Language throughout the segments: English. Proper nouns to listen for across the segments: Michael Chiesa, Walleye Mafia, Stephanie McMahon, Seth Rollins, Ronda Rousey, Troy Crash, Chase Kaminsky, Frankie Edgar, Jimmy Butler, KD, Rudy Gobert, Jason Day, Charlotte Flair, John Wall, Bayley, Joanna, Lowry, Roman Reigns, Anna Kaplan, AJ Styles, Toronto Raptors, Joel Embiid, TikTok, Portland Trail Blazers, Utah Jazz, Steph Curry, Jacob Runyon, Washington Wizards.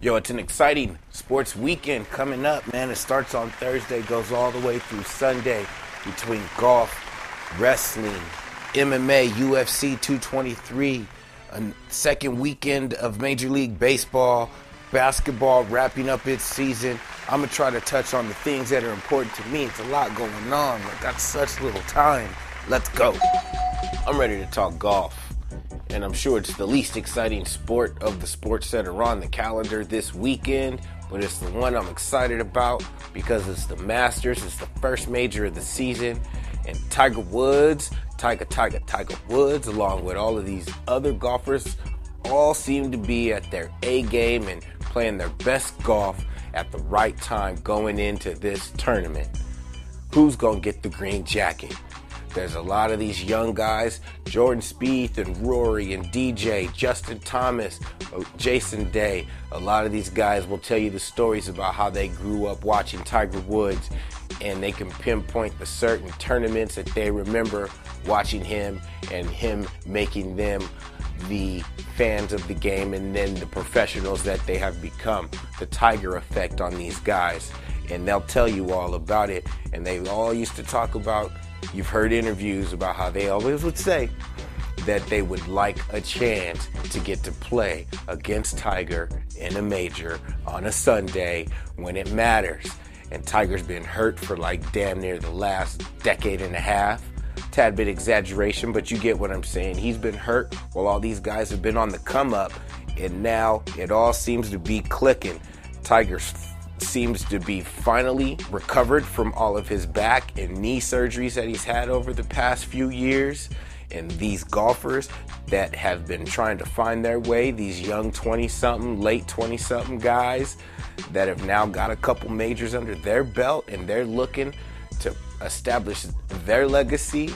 Yo, it's an exciting sports weekend coming up, man. It starts on Thursday, goes all the way through Sunday between golf, wrestling, MMA, UFC 223, a second weekend of Major League Baseball, basketball wrapping up its season. I'm going to try to touch on the things that are important to me. It's a lot going on. I got such little time. Let's go. I'm ready to talk golf. And I'm sure it's the least exciting sport of the sports that are on the calendar this weekend, but it's the one I'm excited about because it's the Masters. It's the first major of the season, and Tiger Woods, along with all of these other golfers, all seem to be at their A game and playing their best golf at the right time going into this tournament. Who's gonna get the green jacket? There's a lot of these young guys, Jordan Spieth and Rory and DJ, Justin Thomas, Jason Day. A lot of these guys will tell you the stories about how they grew up watching Tiger Woods, and they can pinpoint the certain tournaments that they remember watching him and him making them the fans of the game and then the professionals that they have become. The Tiger effect on these guys. And they'll tell you all about it. And they all used to talk about, you've heard interviews about how they always would say that they would like a chance to get to play against Tiger in a major on a Sunday when it matters. And Tiger's been hurt for like damn near the last decade and a half. Tad bit exaggeration, but you get what I'm saying. He's been hurt while all these guys have been on the come up, and now it all seems to be clicking. Tiger's seems to be finally recovered from all of his back and knee surgeries that he's had over the past few years. And these golfers that have been trying to find their way, these young 20-something, late 20-something guys that have now got a couple majors under their belt and they're looking to establish their legacy,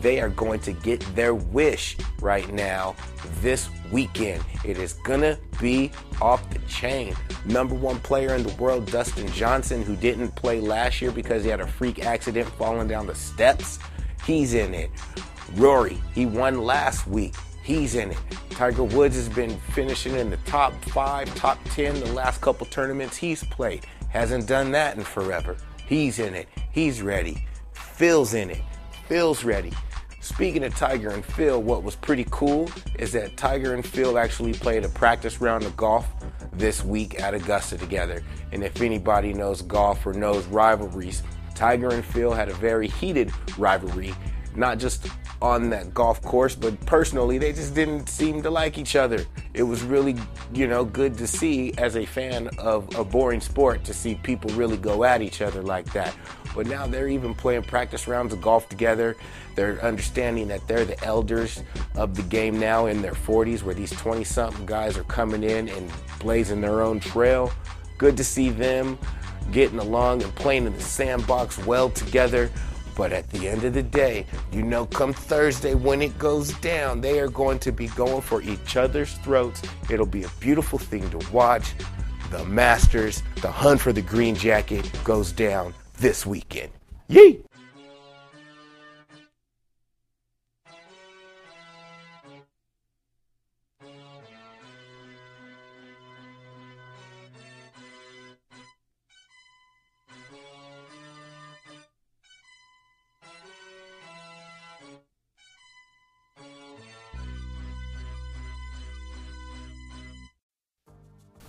they are going to get their wish right now this weekend. It is gonna be off the chain. Number one player in the world, Dustin Johnson, who didn't play last year because he had a freak accident falling down the steps, he's in it. Rory, he won last week, he's in it. Tiger Woods has been finishing in the top 5, top 10 the last couple tournaments he's played. Hasn't done that in forever. He's in it, he's ready. Phil's in it, Phil's ready. Speaking of Tiger and Phil, what was pretty cool is that Tiger and Phil actually played a practice round of golf this week at Augusta together. And if anybody knows golf or knows rivalries, Tiger and Phil had a very heated rivalry, not just on that golf course, but personally, they just didn't seem to like each other. It was really, good to see as a fan of a boring sport to see people really go at each other like that. But now they're even playing practice rounds of golf together. They're understanding that they're the elders of the game now in their 40s, where these 20-something guys are coming in and blazing their own trail. Good to see them getting along and playing in the sandbox well together. But at the end of the day, come Thursday when it goes down, they are going to be going for each other's throats. It'll be a beautiful thing to watch. The Masters, the hunt for the green jacket goes down this weekend. Yee!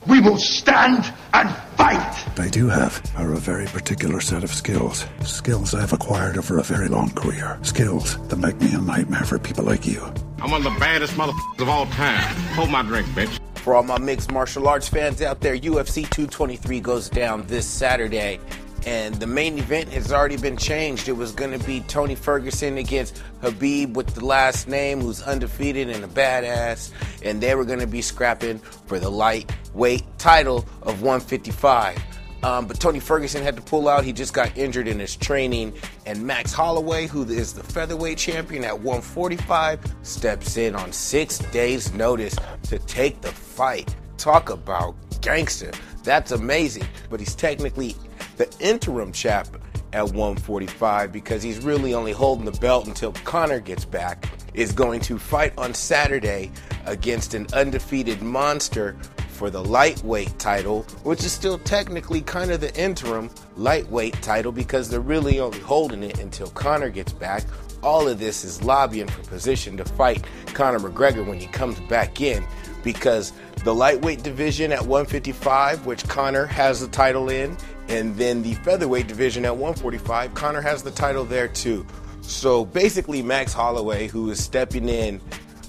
We will stand and fight! They do have are a very particular set of skills. Skills I've acquired over a very long career. Skills that make me a nightmare for people like you. I'm one of the baddest motherfuckers of all time. Hold my drink, bitch. For all my mixed martial arts fans out there, UFC 223 goes down this Saturday. And the main event has already been changed. It was going to be Tony Ferguson against Habib with the last name, who's undefeated and a badass. And they were going to be scrapping for the lightweight title of 155. But Tony Ferguson had to pull out. He just got injured in his training. And Max Holloway, who is the featherweight champion at 145, steps in on 6 days' notice to take the fight. Talk about gangster. That's amazing. But he's technically the interim champ at 145 because he's really only holding the belt until Conor gets back, is going to fight on Saturday against an undefeated monster for the lightweight title, which is still technically kind of the interim lightweight title because they're really only holding it until Conor gets back. All of this is lobbying for position to fight Conor McGregor when he comes back in, because the lightweight division at 155, which Conor has the title in, and then the featherweight division at 145, Conor has the title there too. So basically Max Holloway, who is stepping in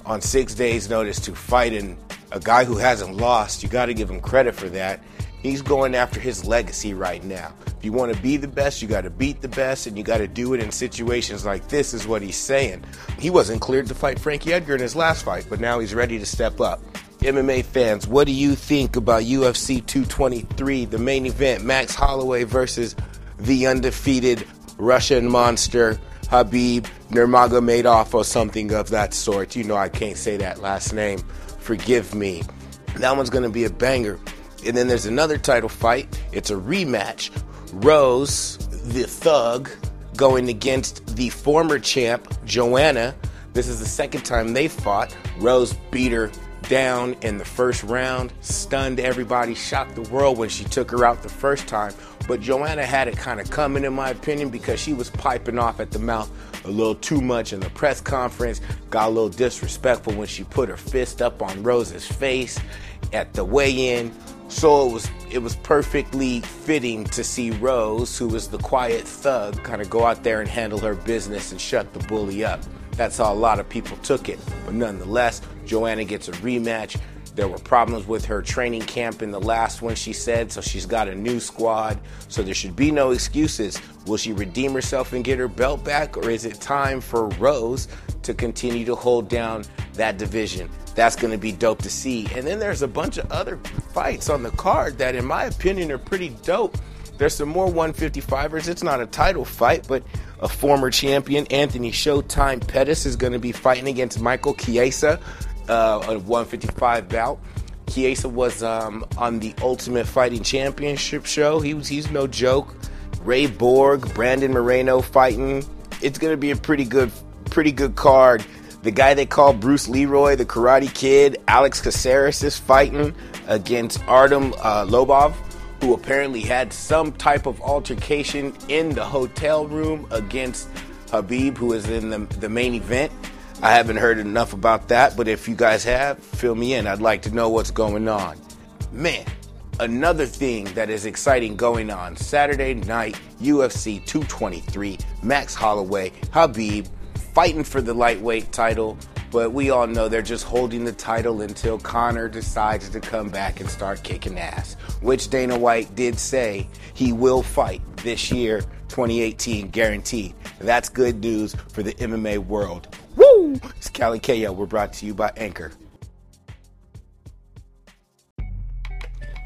on 6 days' notice to fight a guy who hasn't lost, you got to give him credit for that. He's going after his legacy right now. If you want to be the best, you got to beat the best, and you got to do it in situations like this, is what he's saying. He wasn't cleared to fight Frankie Edgar in his last fight, but now he's ready to step up. MMA fans, what do you think about UFC 223, the main event, Max Holloway versus the undefeated Russian monster, Khabib Nurmagomedov, or something of that sort? You know I can't say that last name. Forgive me. That one's going to be a banger. And then there's another title fight. It's a rematch. Rose, the thug, going against the former champ, Joanna. This is the second time they fought. Rose beat her down in the first round, stunned everybody, shocked the world when she took her out the first time. But Joanna had it kind of coming, in my opinion, because she was piping off at the mouth a little too much in the press conference, got a little disrespectful when she put her fist up on Rose's face at the weigh-in. So it was perfectly fitting to see Rose, who was the quiet thug, kind of go out there and handle her business and shut the bully up. That's how a lot of people took it. But nonetheless, Joanna gets a rematch. There were problems with her training camp in the last one, she said, so she's got a new squad. So there should be no excuses. Will she redeem herself and get her belt back, or is it time for Rose to continue to hold down that division? That's going to be dope to see. And then there's a bunch of other fights on the card that, in my opinion, are pretty dope. There's some more 155ers. It's not a title fight, but a former champion, Anthony Showtime Pettis, is going to be fighting against Michael Chiesa. A 155 bout. Chiesa was on the Ultimate Fighting Championship show. He's no joke. Ray Borg, Brandon Moreno fighting. It's gonna be a pretty good card. The guy they call Bruce Leroy, the Karate Kid, Alex Caceres, is fighting against Artem Lobov, who apparently had some type of altercation in the hotel room against Khabib, who is in the main event. I haven't heard enough about that, but if you guys have, fill me in. I'd like to know what's going on. Man, another thing that is exciting going on. Saturday night, UFC 223, Max Holloway, Khabib, fighting for the lightweight title, but we all know they're just holding the title until Conor decides to come back and start kicking ass, which Dana White did say he will fight this year, 2018, guaranteed. That's good news for the MMA world. Woo! It's Cal and KO. We're brought to you by Anchor.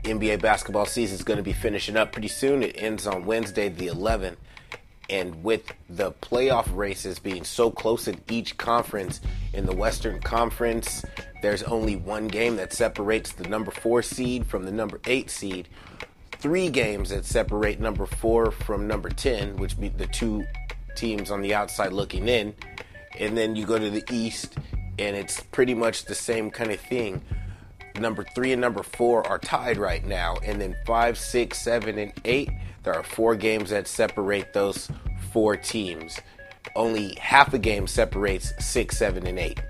NBA basketball season is going to be finishing up pretty soon. It ends on Wednesday the 11th. And with the playoff races being so close in each conference, in the Western Conference, there's only one game that separates the number 4 seed from the number 8 seed. 3 games that separate number 4 from number 10, which be the 2 teams on the outside looking in. And then you go to the East, and it's pretty much the same kind of thing. Number 3 and number 4 are tied right now. And then 5, 6, 7, and 8, there are 4 games that separate those 4 teams. Only half a game separates 6, 7, and 8.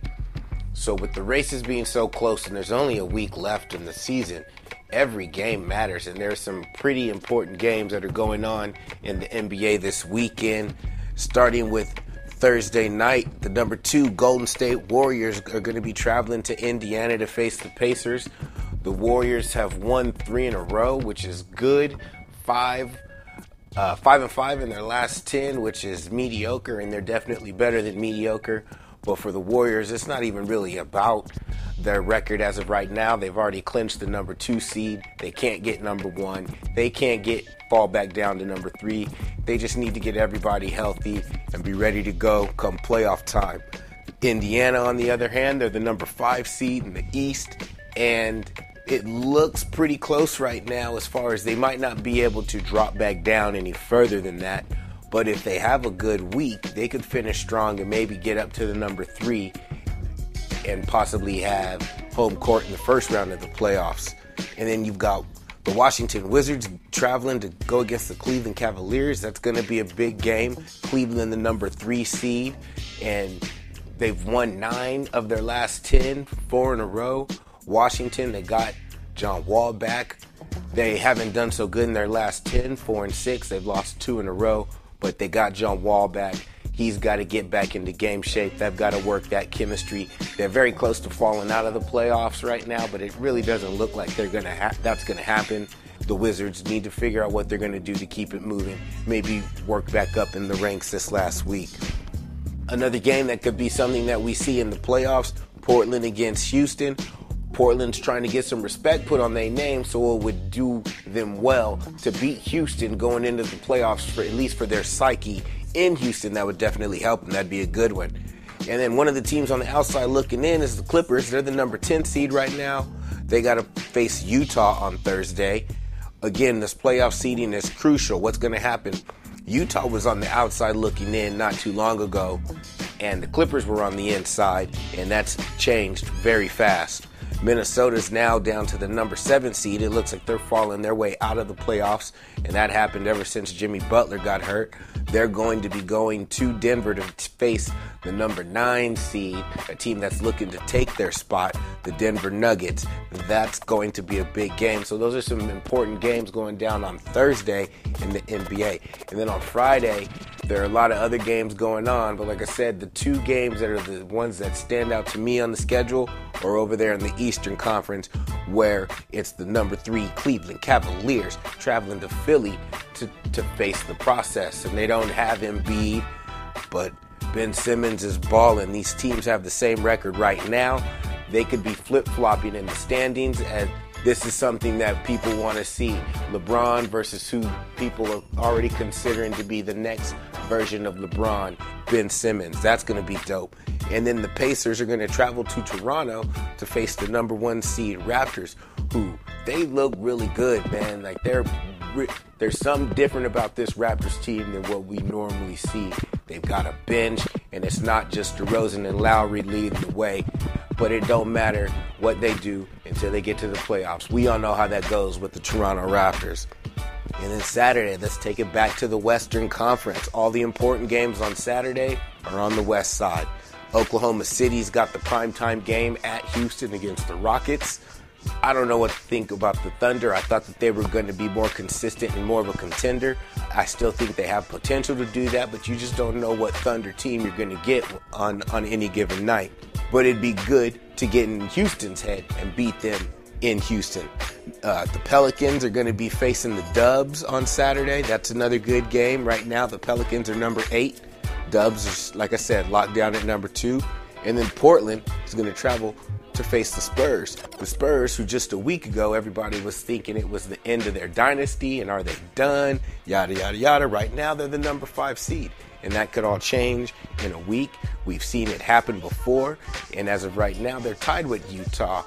So with the races being so close, and there's only a week left in the season, every game matters. And there's some pretty important games that are going on in the NBA this weekend, starting with Thursday night. The number 2 Golden State Warriors are going to be traveling to Indiana to face the Pacers. The Warriors have won 3 in a row, which is good. 5-5 in their last 10, which is mediocre, and they're definitely better than mediocre. But for the Warriors, it's not even really about their record as of right now. They've already clinched the number 2 seed. They can't get number 1. They can't fall back down to number 3. They just need to get everybody healthy and be ready to go come playoff time. Indiana, on the other hand, they're the number 5 seed in the East, and it looks pretty close right now as far as they might not be able to drop back down any further than that. But if they have a good week, they could finish strong and maybe get up to the number 3 and possibly have home court in the first round of the playoffs. And then you've got the Washington Wizards traveling to go against the Cleveland Cavaliers. That's going to be a big game. Cleveland, the number 3 seed, and they've won 9 of their last 10, 4 in a row. Washington, they got John Wall back. They haven't done so good in their last 10, 4-6. They've lost 2 in a row, but they got John Wall back. He's got to get back into game shape. They've got to work that chemistry. They're very close to falling out of the playoffs right now, but it really doesn't look like they're gonna that's going to happen. The Wizards need to figure out what they're going to do to keep it moving, maybe work back up in the ranks this last week. Another game that could be something that we see in the playoffs, Portland against Houston. Portland's trying to get some respect put on their name, so it would do them well to beat Houston going into the playoffs, for at least for their psyche in Houston. That would definitely help them. That'd be a good one. And then one of the teams on the outside looking in is the Clippers. They're the number 10 seed right now. They got to face Utah on Thursday. Again, this playoff seeding is crucial. What's going to happen? Utah was on the outside looking in not too long ago, and the Clippers were on the inside, and that's changed very fast. Minnesota's now down to the number 7 seed. It looks like they're falling their way out of the playoffs, and that happened ever since Jimmy Butler got hurt. They're going to be going to Denver to face the number 9 seed, a team that's looking to take their spot, the Denver Nuggets. That's going to be a big game. So those are some important games going down on Thursday in the NBA. And then on Friday, there are a lot of other games going on, but like I said, the 2 games that are the ones that stand out to me on the schedule are over there in the Eastern Conference, where it's the number 3 Cleveland Cavaliers traveling to Philly to face the process. And they don't have Embiid, but Ben Simmons is balling. These teams have the same record right now. They could be flip-flopping in the standings, and this is something that people want to see. LeBron versus who people are already considering to be the next version of LeBron, Ben Simmons. That's going to be dope. And then the Pacers are going to travel to Toronto to face the number 1 seed Raptors, who they look really good, man. Like there's something different about this Raptors team than what we normally see. They've got a bench, and it's not just DeRozan and Lowry leading the way. But it don't matter what they do until they get to the playoffs. We all know how that goes with the Toronto Raptors. And then Saturday, let's take it back to the Western Conference. All the important games on Saturday are on the west side. Oklahoma City's got the primetime game at Houston against the Rockets. I don't know what to think about the Thunder. I thought that they were going to be more consistent and more of a contender. I still think they have potential to do that, but you just don't know what Thunder team you're going to get on any given night. But it'd be good to get in Houston's head and beat them in Houston. The Pelicans are going to be facing the Dubs on Saturday. That's another good game. Right now, the Pelicans are number 8. Dubs are, like I said, locked down at number 2. And then Portland is going to travel to face the Spurs. The Spurs, who just a week ago, everybody was thinking it was the end of their dynasty and are they done, yada, yada, yada. Right now, they're the number 5 seed. And that could all change in a week. We've seen it happen before. And as of right now, they're tied with Utah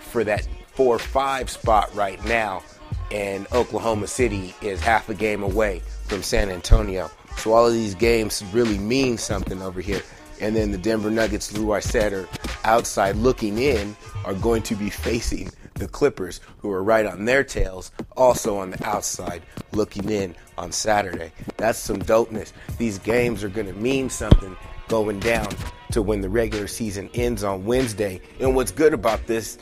for that 4-5 spot right now. And Oklahoma City is half a game away from San Antonio. So all of these games really mean something over here. And then the Denver Nuggets, who I said are outside looking in, are going to be facing the Clippers, who are right on their tails, also on the outside looking in on Saturday. That's some dopeness. These games are going to mean something going down to when the regular season ends on Wednesday. And what's good about this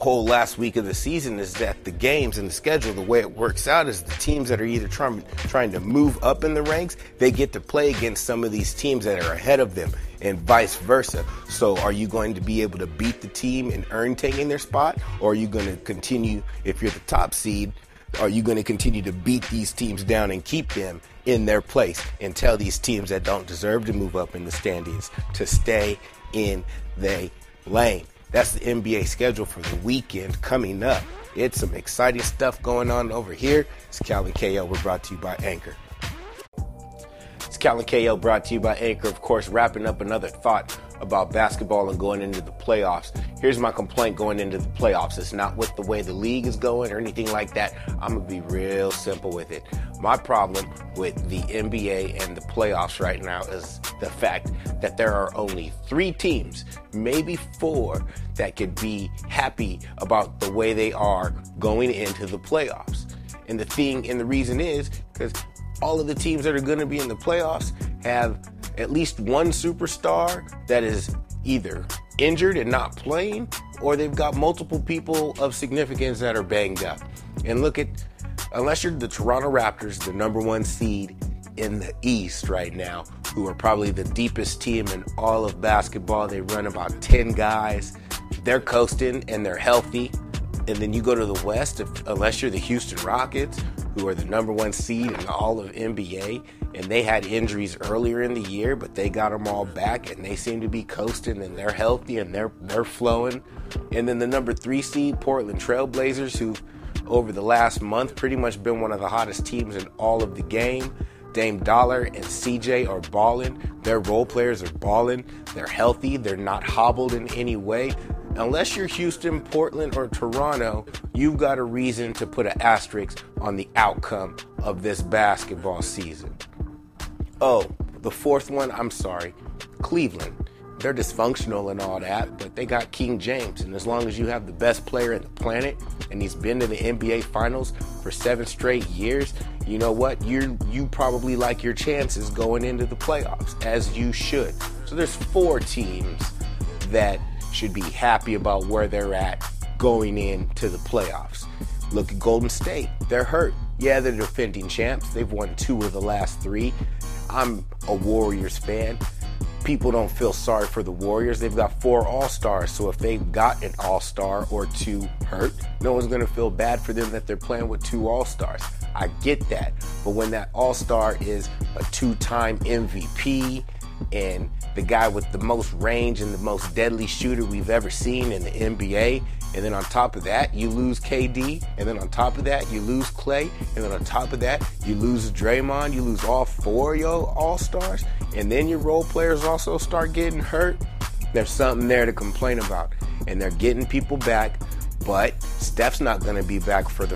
whole last week of the season is that the games and the schedule, the way it works out is the teams that are either trying to move up in the ranks, they get to play against some of these teams that are ahead of them, and vice versa. So are you going to be able to beat the team and earn taking their spot? Or are you going to continue, if you're the top seed, are you going to continue to beat these teams down and keep them in their place and tell these teams that don't deserve to move up in the standings to stay in their lane? That's the NBA schedule for the weekend coming up. It's some exciting stuff going on over here. It's Cal and KL. We're brought to you by Anchor. Cal and KL brought to you by Anchor. Of course, wrapping up another thought about basketball and going into the playoffs. Here's my complaint going into the playoffs. It's not with the way the league is going or anything like that. I'm going to be real simple with it. My problem with the NBA and the playoffs right now is the fact that there are only 3 teams, maybe 4, that could be happy about the way they are going into the playoffs. And the reason is because all of the teams that are going to be in the playoffs have at least one superstar that is either injured and not playing, or they've got multiple people of significance that are banged up. And unless you're the Toronto Raptors, the number 1 seed in the East right now, who are probably the deepest team in all of basketball. They run about 10 guys. They're coasting and they're healthy. And then you go to the West, unless you're the Houston Rockets, who are the number 1 seed in all of NBA, and they had injuries earlier in the year, but they got them all back, and they seem to be coasting, and they're healthy, and they're flowing. And then the number 3 seed, Portland Trail Blazers, who've over the last month pretty much been one of the hottest teams in all of the game. Dame Dollar and CJ are balling. Their role players are balling. They're healthy. They're not hobbled in any way. Unless you're Houston, Portland, or Toronto, you've got a reason to put an asterisk on the outcome of this basketball season. Oh, the 4th one, I'm sorry, Cleveland. They're dysfunctional and all that, but they got King James. And as long as you have the best player in the planet, and he's been to the NBA Finals for 7 straight years, you know what? You probably like your chances going into the playoffs, as you should. So there's 4 teams that should be happy about where they're at going into the playoffs. Look at Golden State. They're hurt. Yeah, they're defending champs. They've won 2 of the last 3. I'm a Warriors fan. People don't feel sorry for the Warriors. They've got 4 All-Stars, so if they've got an All-Star or 2 hurt, no one's going to feel bad for them that they're playing with 2 All-Stars. I get that. But when that All-Star is a 2-time MVP, and the guy with the most range and the most deadly shooter we've ever seen in the NBA. And then on top of that, you lose KD. And then on top of that, you lose Klay. And then on top of that, you lose Draymond. You lose all 4 of your All-Stars. And then your role players also start getting hurt. There's something there to complain about. And they're getting people back. But Steph's not going to be back through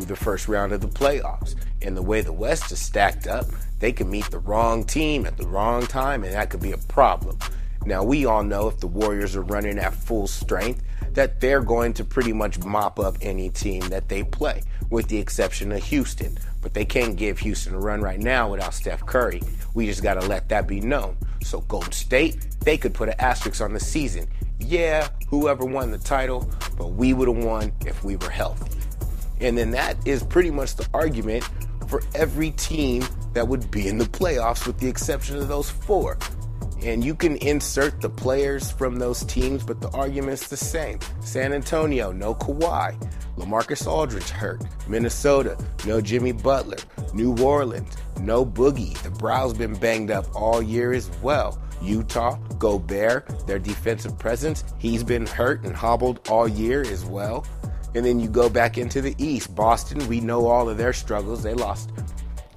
the first round of the playoffs. And the way the West is stacked up, they could meet the wrong team at the wrong time, and that could be a problem. Now, we all know if the Warriors are running at full strength, that they're going to pretty much mop up any team that they play, with the exception of Houston. But they can't give Houston a run right now without Steph Curry. We just got to let that be known. So Golden State, they could put an asterisk on the season. Yeah, whoever won the title, but we would have won if we were healthy. And then that is pretty much the argument for every team that would be in the playoffs, with the exception of those 4. And you can insert the players from those teams, but the argument's the same. San Antonio, no Kawhi. LaMarcus Aldridge hurt. Minnesota, no Jimmy Butler. New Orleans, no Boogie. The Brow's been banged up all year as well. Utah, Gobert, their defensive presence, he's been hurt and hobbled all year as well. And then you go back into the East. Boston, we know all of their struggles. They lost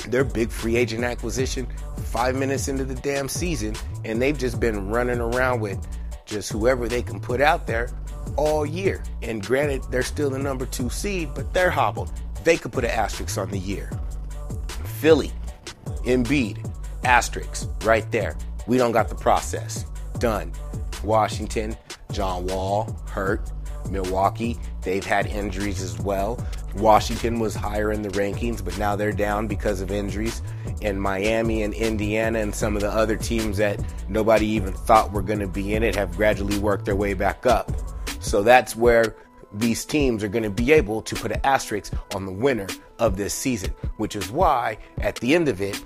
their big free agent acquisition 5 minutes into the damn season, and they've just been running around with just whoever they can put out there all year. And granted, they're still the number 2 seed, but they're hobbled. They could put an asterisk on the year. Philly, Embiid, asterisk right there. We don't got the process. Done. Washington, John Wall, hurt. Milwaukee, they've had injuries as well. Washington was higher in the rankings, but now they're down because of injuries. And Miami and Indiana and some of the other teams that nobody even thought were going to be in it have gradually worked their way back up. So that's where these teams are going to be able to put an asterisk on the winner of this season, which is why at the end of it,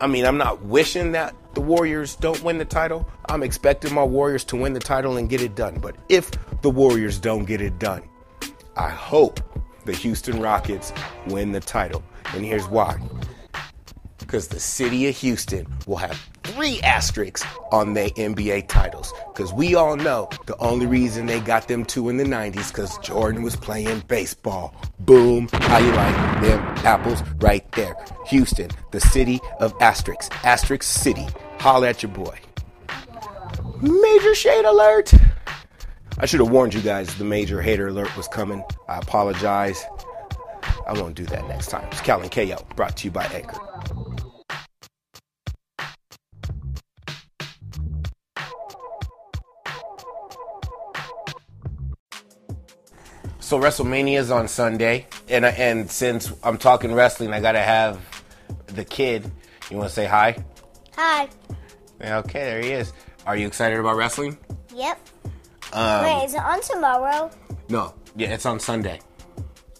I mean, I'm not wishing that the Warriors don't win the title. I'm expecting my Warriors to win the title and get it done. But if the Warriors don't get it done, I hope the Houston Rockets win the title. And here's why. Because the city of Houston will have 3 asterisks on their NBA titles. Because we all know the only reason they got them 2 in the 90s because Jordan was playing baseball. Boom. How you like them apples right there. Houston, the city of asterisks. Asterisk city. Holla at your boy. Major shade alert. I should have warned you guys the major hater alert was coming. I apologize. I won't do that next time. It's Cal and KO, brought to you by Anchor. So WrestleMania is on Sunday, and since I'm talking wrestling, I gotta have the kid. You want to say hi? Hi. Okay, there he is. Are you excited about wrestling? Yep. Wait, is it on tomorrow? No. Yeah, it's on Sunday.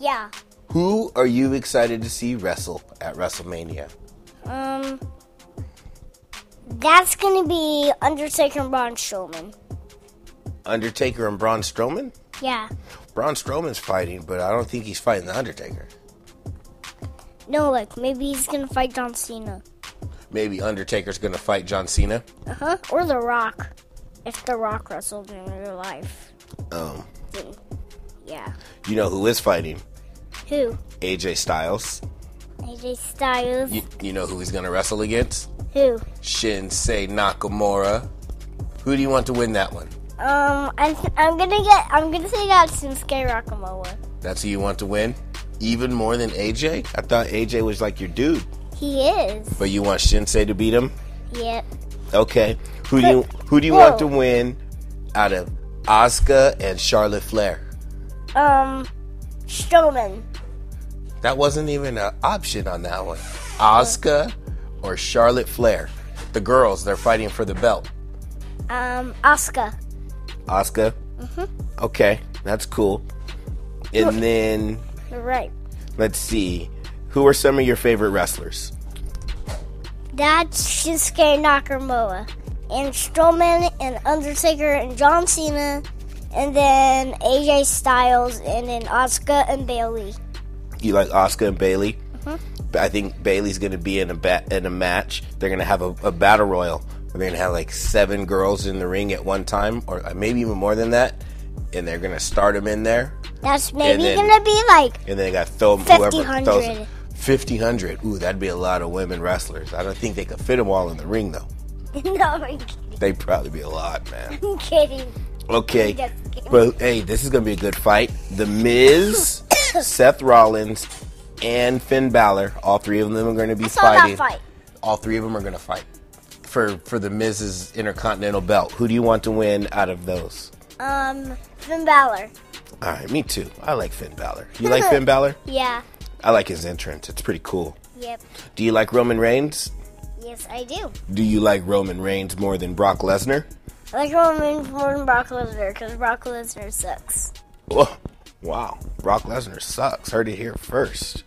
Yeah. Who are you excited to see wrestle at WrestleMania? That's going to be Undertaker and Braun Strowman. Undertaker and Braun Strowman? Yeah. Braun Strowman's fighting, but I don't think he's fighting the Undertaker. No, like, maybe he's going to fight John Cena. Maybe Undertaker's going to fight John Cena? Uh-huh. Or The Rock. If The Rock wrestled in real life. Then, yeah. You know who is fighting? Who? AJ Styles. AJ Styles. You know who he's going to wrestle against? Who? Shinsei Nakamura. Who do you want to win that one? I'm gonna say that Shinsei Nakamura. That's who you want to win? Even more than AJ? I thought AJ was like your dude. He is. But you want Shinsei to beat him? Yep. Okay. Who do you want to win out of Asuka and Charlotte Flair? Strowman. That wasn't even an option on that one. Asuka or Charlotte Flair? The girls, they're fighting for the belt. Asuka. Asuka? Mm-hmm. Okay, that's cool. And then... You're right. Let's see. Who are some of your favorite wrestlers? That's Shinsuke Nakamura. And Strowman and Undertaker and John Cena... And then AJ Styles, and then Asuka and Bayley. You like Asuka and Bayley? Mm-hmm. I think Bayley's going to be in a match. They're going to have a battle royal. They're going to have like 7 girls in the ring at one time, or maybe even more than that. And they're going to start them in there. That's maybe going to be like. And then they got to throw them 1,500. 1,500. Ooh, that'd be a lot of women wrestlers. I don't think they could fit them all in the ring though. No, I'm kidding. They'd probably be a lot, man. I'm kidding. Okay, but hey, this is going to be a good fight. The Miz, Seth Rollins, and Finn Balor, all three of them are going to be fighting. All three of them are going to fight for the Miz's Intercontinental belt. Who do you want to win out of those? Finn Balor. All right, me too. I like Finn Balor. You like Finn Balor? Yeah. I like his entrance. It's pretty cool. Yep. Do you like Roman Reigns? Yes, I do. Do you like Roman Reigns more than Brock Lesnar? I like Roman more than Brock Lesnar because Brock Lesnar sucks. Oh, wow, Brock Lesnar sucks. Heard it here first.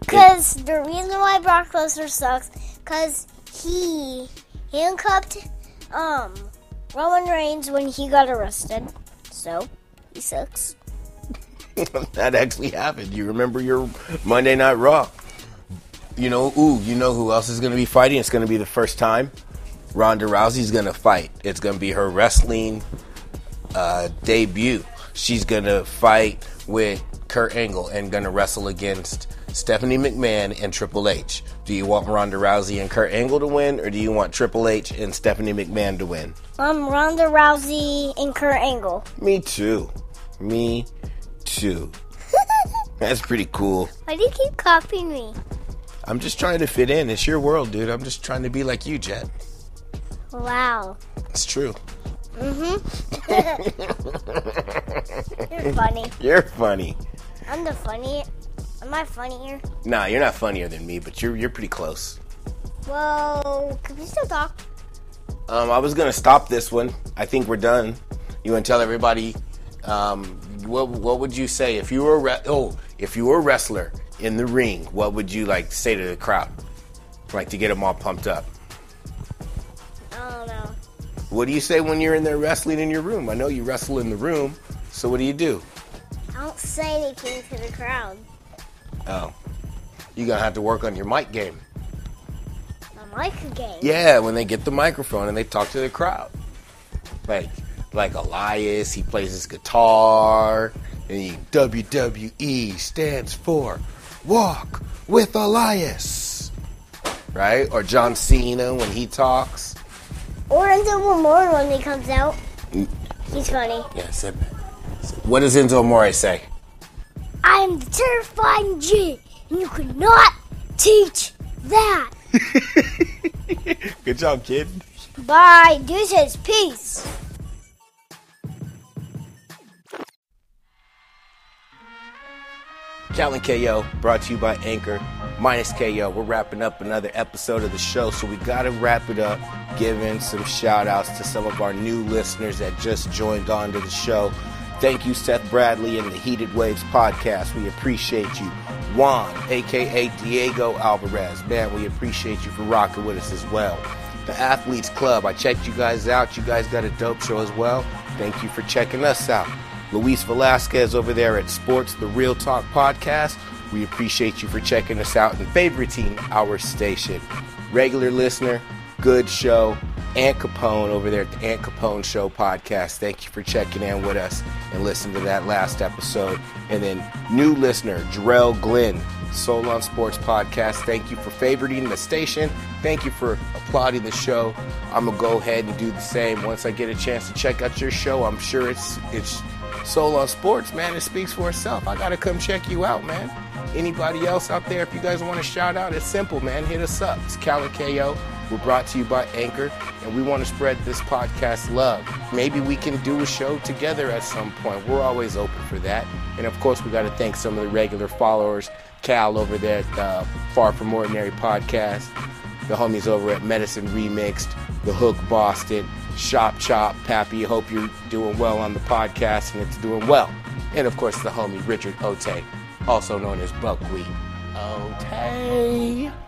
Because the reason why Brock Lesnar sucks, because he handcuffed Roman Reigns when he got arrested. So he sucks. That actually happened. You remember your Monday Night Raw? You know who else is going to be fighting? It's going to be the first time. Ronda Rousey's going to fight. It's going to be her wrestling debut. She's going to fight with Kurt Angle and going to wrestle against Stephanie McMahon and Triple H. Do you want Ronda Rousey and Kurt Angle to win, or do you want Triple H and Stephanie McMahon to win? Ronda Rousey and Kurt Angle. Me too. That's pretty cool. Why do you keep copying me? I'm just trying to fit in. It's your world, dude. I'm just trying to be like you, Jet. Wow. It's true. Mm-hmm. You're funny. You're funny. I'm the funny. Am I funnier? Nah, you're not funnier than me, but you're pretty close. Well, can we still talk? I was going to stop this one. I think we're done. You want to tell everybody, what would you say if you were a wrestler in the ring? What would you like say to the crowd? Like to get them all pumped up? I don't know. What do you say when you're in there wrestling in your room? I know you wrestle in the room, so what do? I don't say anything to the crowd. Oh. You're going to have to work on your mic game. My mic game? Yeah, when they get the microphone and they talk to the crowd. Like Elias, he plays his guitar, and WWE stands for Walk with Elias. Right? Or John Cena when he talks. Or until Ramon when he comes out. He's funny. Yeah, sit back. What does Enzo Amore say? I am the terrifying G, and you cannot teach that. Good job, kid. Bye. Deuces. Peace. Calvin KO brought to you by Anchor minus KO. We're wrapping up another episode of the show, so we gotta wrap it up giving some shout outs to some of our new listeners that just joined on to the show. Thank you, Seth Bradley and the Heated Waves podcast. We appreciate you. Juan, a.k.a. Diego Alvarez. Man, we appreciate you for rocking with us as well. The Athletes Club, I checked you guys out. You guys got a dope show as well. Thank you for checking us out. Luis Velasquez over there at Sports, the Real Talk podcast. We appreciate you for checking us out and favoriting our station. Regular listener, good show. Ant Capone over there at the Ant Capone Show podcast. Thank you for checking in with us and listening to that last episode. And then new listener, Jarrell Glenn, Soul on Sports podcast. Thank you for favoriting the station. Thank you for applauding the show. I'm going to go ahead and do the same. Once I get a chance to check out your show, I'm sure it's Soul on Sports, man. It speaks for itself. I got to come check you out, man. Anybody else out there, if you guys want to shout out, it's simple, man. Hit us up. It's Cal and KO. We're brought to you by Anchor, and we want to spread this podcast love. Maybe we can do a show together at some point. We're always open for that. And, of course, we got to thank some of the regular followers. Cal over there at the Far From Ordinary podcast. The homies over at Medicine Remixed, The Hook Boston, Shop Chop, Pappy. Hope you're doing well on the podcast, and it's doing well. And, of course, the homie Richard Ote, also known as Buckwheat. Ote.